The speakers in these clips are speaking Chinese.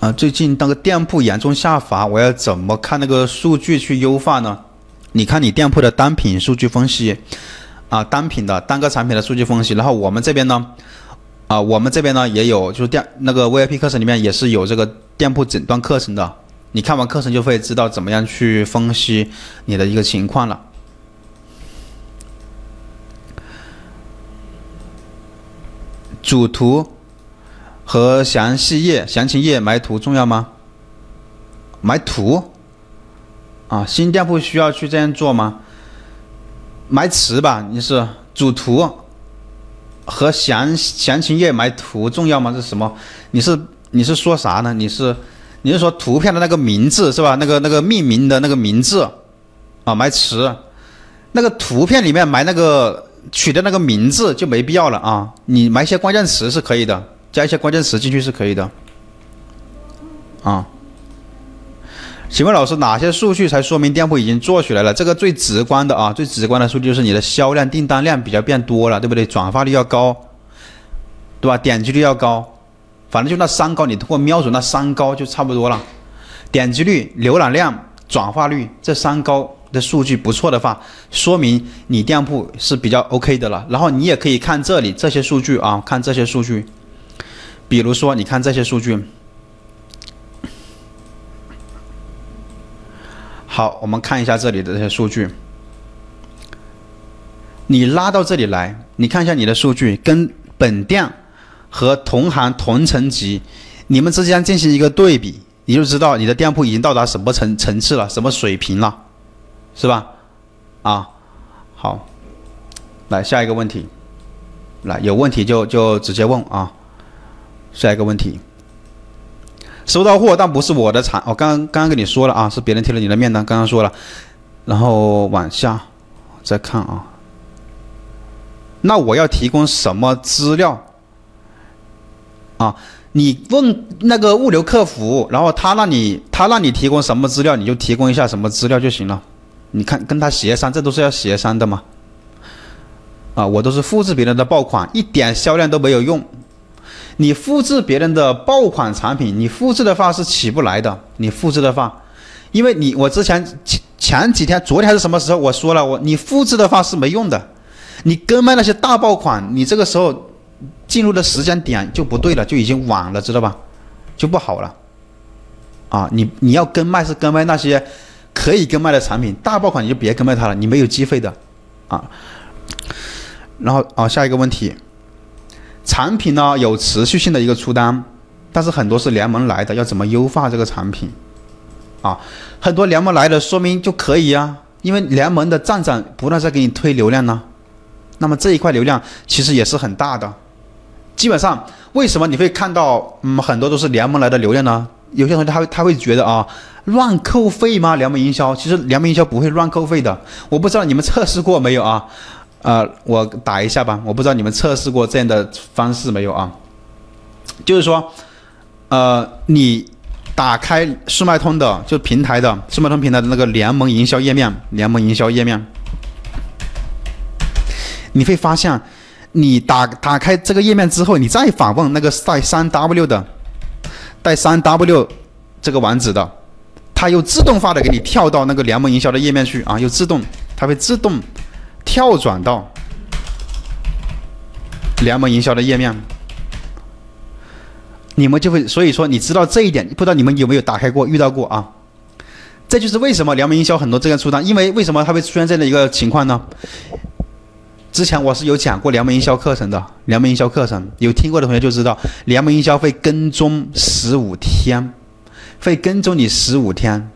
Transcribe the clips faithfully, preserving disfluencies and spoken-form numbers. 啊，最近那个店铺严重下滑，我要怎么看那个数据去优化呢？你看你店铺的单品数据分析，啊，单品的单个产品的数据分析。然后我们这边呢，啊，我们这边呢也有，就是店那个 V I P 课程里面也是有这个店铺诊断课程的。你看完课程就会知道怎么样去分析你的一个情况了。主图。 和详细页、详情页埋图重要吗？埋图啊，新店铺需要去这样做吗？埋词吧，你是主图和详详情页埋图重要吗？这是什么？你是你是说啥呢？你是你是说图片的那个名字是吧？那个那个命名的那个名字啊，埋词，那个图片里面埋那个取的那个名字就没必要了啊，你埋一些关键词是可以的。 加一些关键词进去是可以的，啊，请问老师哪些数据才说明店铺已经做起来了？这个最直观的啊，最直观的数据就是你的销量、订单量比较变多了，对不对？转化率要高，对吧？点击率要高，反正就那三高，你通过瞄准那三高就差不多了。点击率、浏览量、转化率这三高的数据不错的话，说明你店铺是比较 OK 的了。然后你也可以看这里这些数据啊，看这些数据。 比如说，你看这些数据。好，我们看一下这里的这些数据。你拉到这里来，你看一下你的数据跟本店和同行同层级，你们之间进行一个对比，你就知道你的店铺已经到达什么层层次了，什么水平了，是吧？啊，好，来下一个问题，来有问题就就直接问啊。 下一个问题，收到货但不是我的产，我、哦、刚刚刚刚跟你说了啊，是别人贴了你的面单，刚刚说了，然后往下再看啊。那我要提供什么资料啊？你问那个物流客服，然后他让你他让你提供什么资料，你就提供一下什么资料就行了。你看跟他协商，这都是要协商的嘛。啊，我都是复制别人的爆款，一点销量都没有用。 你复制别人的爆款产品，你复制的话是起不来的。你复制的话，因为你我之前前前几天，昨天还是什么时候我说了，我你复制的话是没用的。你跟卖那些大爆款，你这个时候进入的时间点就不对了，就已经晚了，知道吧？就不好了。啊，你你要跟卖是跟卖那些可以跟卖的产品，大爆款你就别跟卖它了，你没有机会的。啊，然后啊，下一个问题。 产品呢有持续性的一个出单，但是很多是联盟来的，要怎么优化这个产品？啊，很多联盟来的说明就可以啊，因为联盟的站长不断在给你推流量呢。那么这一块流量其实也是很大的。基本上为什么你会看到嗯很多都是联盟来的流量呢？有些同学他会他会觉得啊乱扣费吗？联盟营销其实联盟营销不会乱扣费的，我不知道你们测试过没有啊？ 呃，我打一下吧，我不知道你们测试过这样的方式没有啊？就是说，呃，你打开速卖通的，就平台的速卖通平台的那个联盟营销页面，联盟营销页面，你会发现，你打打开这个页面之后，你再访问那个带 三 W 的，带 三 W 这个网址的，它又自动化的给你跳到那个联盟营销的页面去啊，又自动，它会自动。 跳转到联盟营销的页面，你们就会，所以说你知道这一点，不知道你们有没有打开过、遇到过啊？这就是为什么联盟营销很多这样出单，因为为什么它会出现这样的一个情况呢？之前我是有讲过联盟营销课程的，联盟营销课程有听过的同学就知道，联盟营销会跟踪十五天，会跟踪你十五天，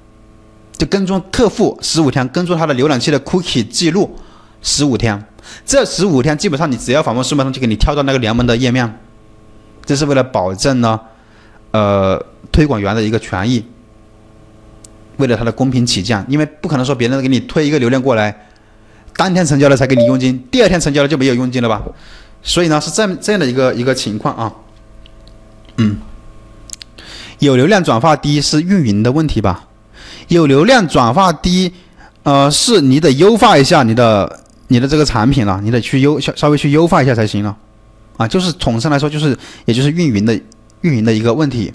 就跟踪客户十五天，跟踪他的浏览器的 cookie 记录。 十五天，这十五天基本上你只要访问速卖通，就给你跳到那个联盟的页面，这是为了保证呢，呃，推广员的一个权益，为了他的公平起见，因为不可能说别人给你推一个流量过来，当天成交了才给你佣金，第二天成交了就没有佣金了吧？所以呢是这样这样的一个一个情况啊，嗯，有流量转化低是运营的问题吧？有流量转化低，呃，是你得优化一下你的。 你的这个产品了、啊，你得去优稍稍微去优化一下才行了，啊，就是统称来说，就是也就是运营的运营的一个问题。